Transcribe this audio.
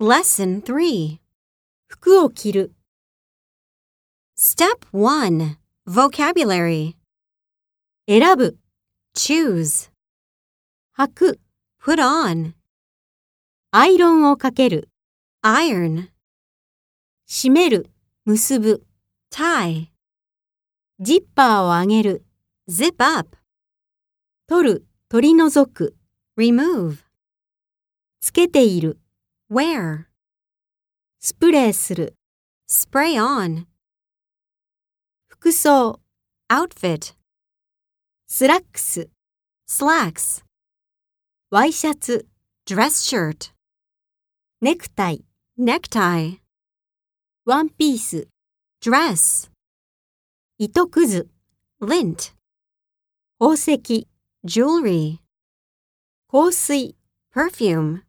Lesson 3 服を着る Step 1 Vocabulary 選ぶ Choose 履く Put on アイロンをかける Iron 締める結ぶ Tie ジッパーを上げる Zip up 取る取り除く Remove つけているWear スプレーする Spray on 服装 Outfit スラックス Slacks ワイシャツ Dress shirt ネクタイ Necktie ワンピース Dress 糸くず Lint 宝石 Jewelry 香水 Perfume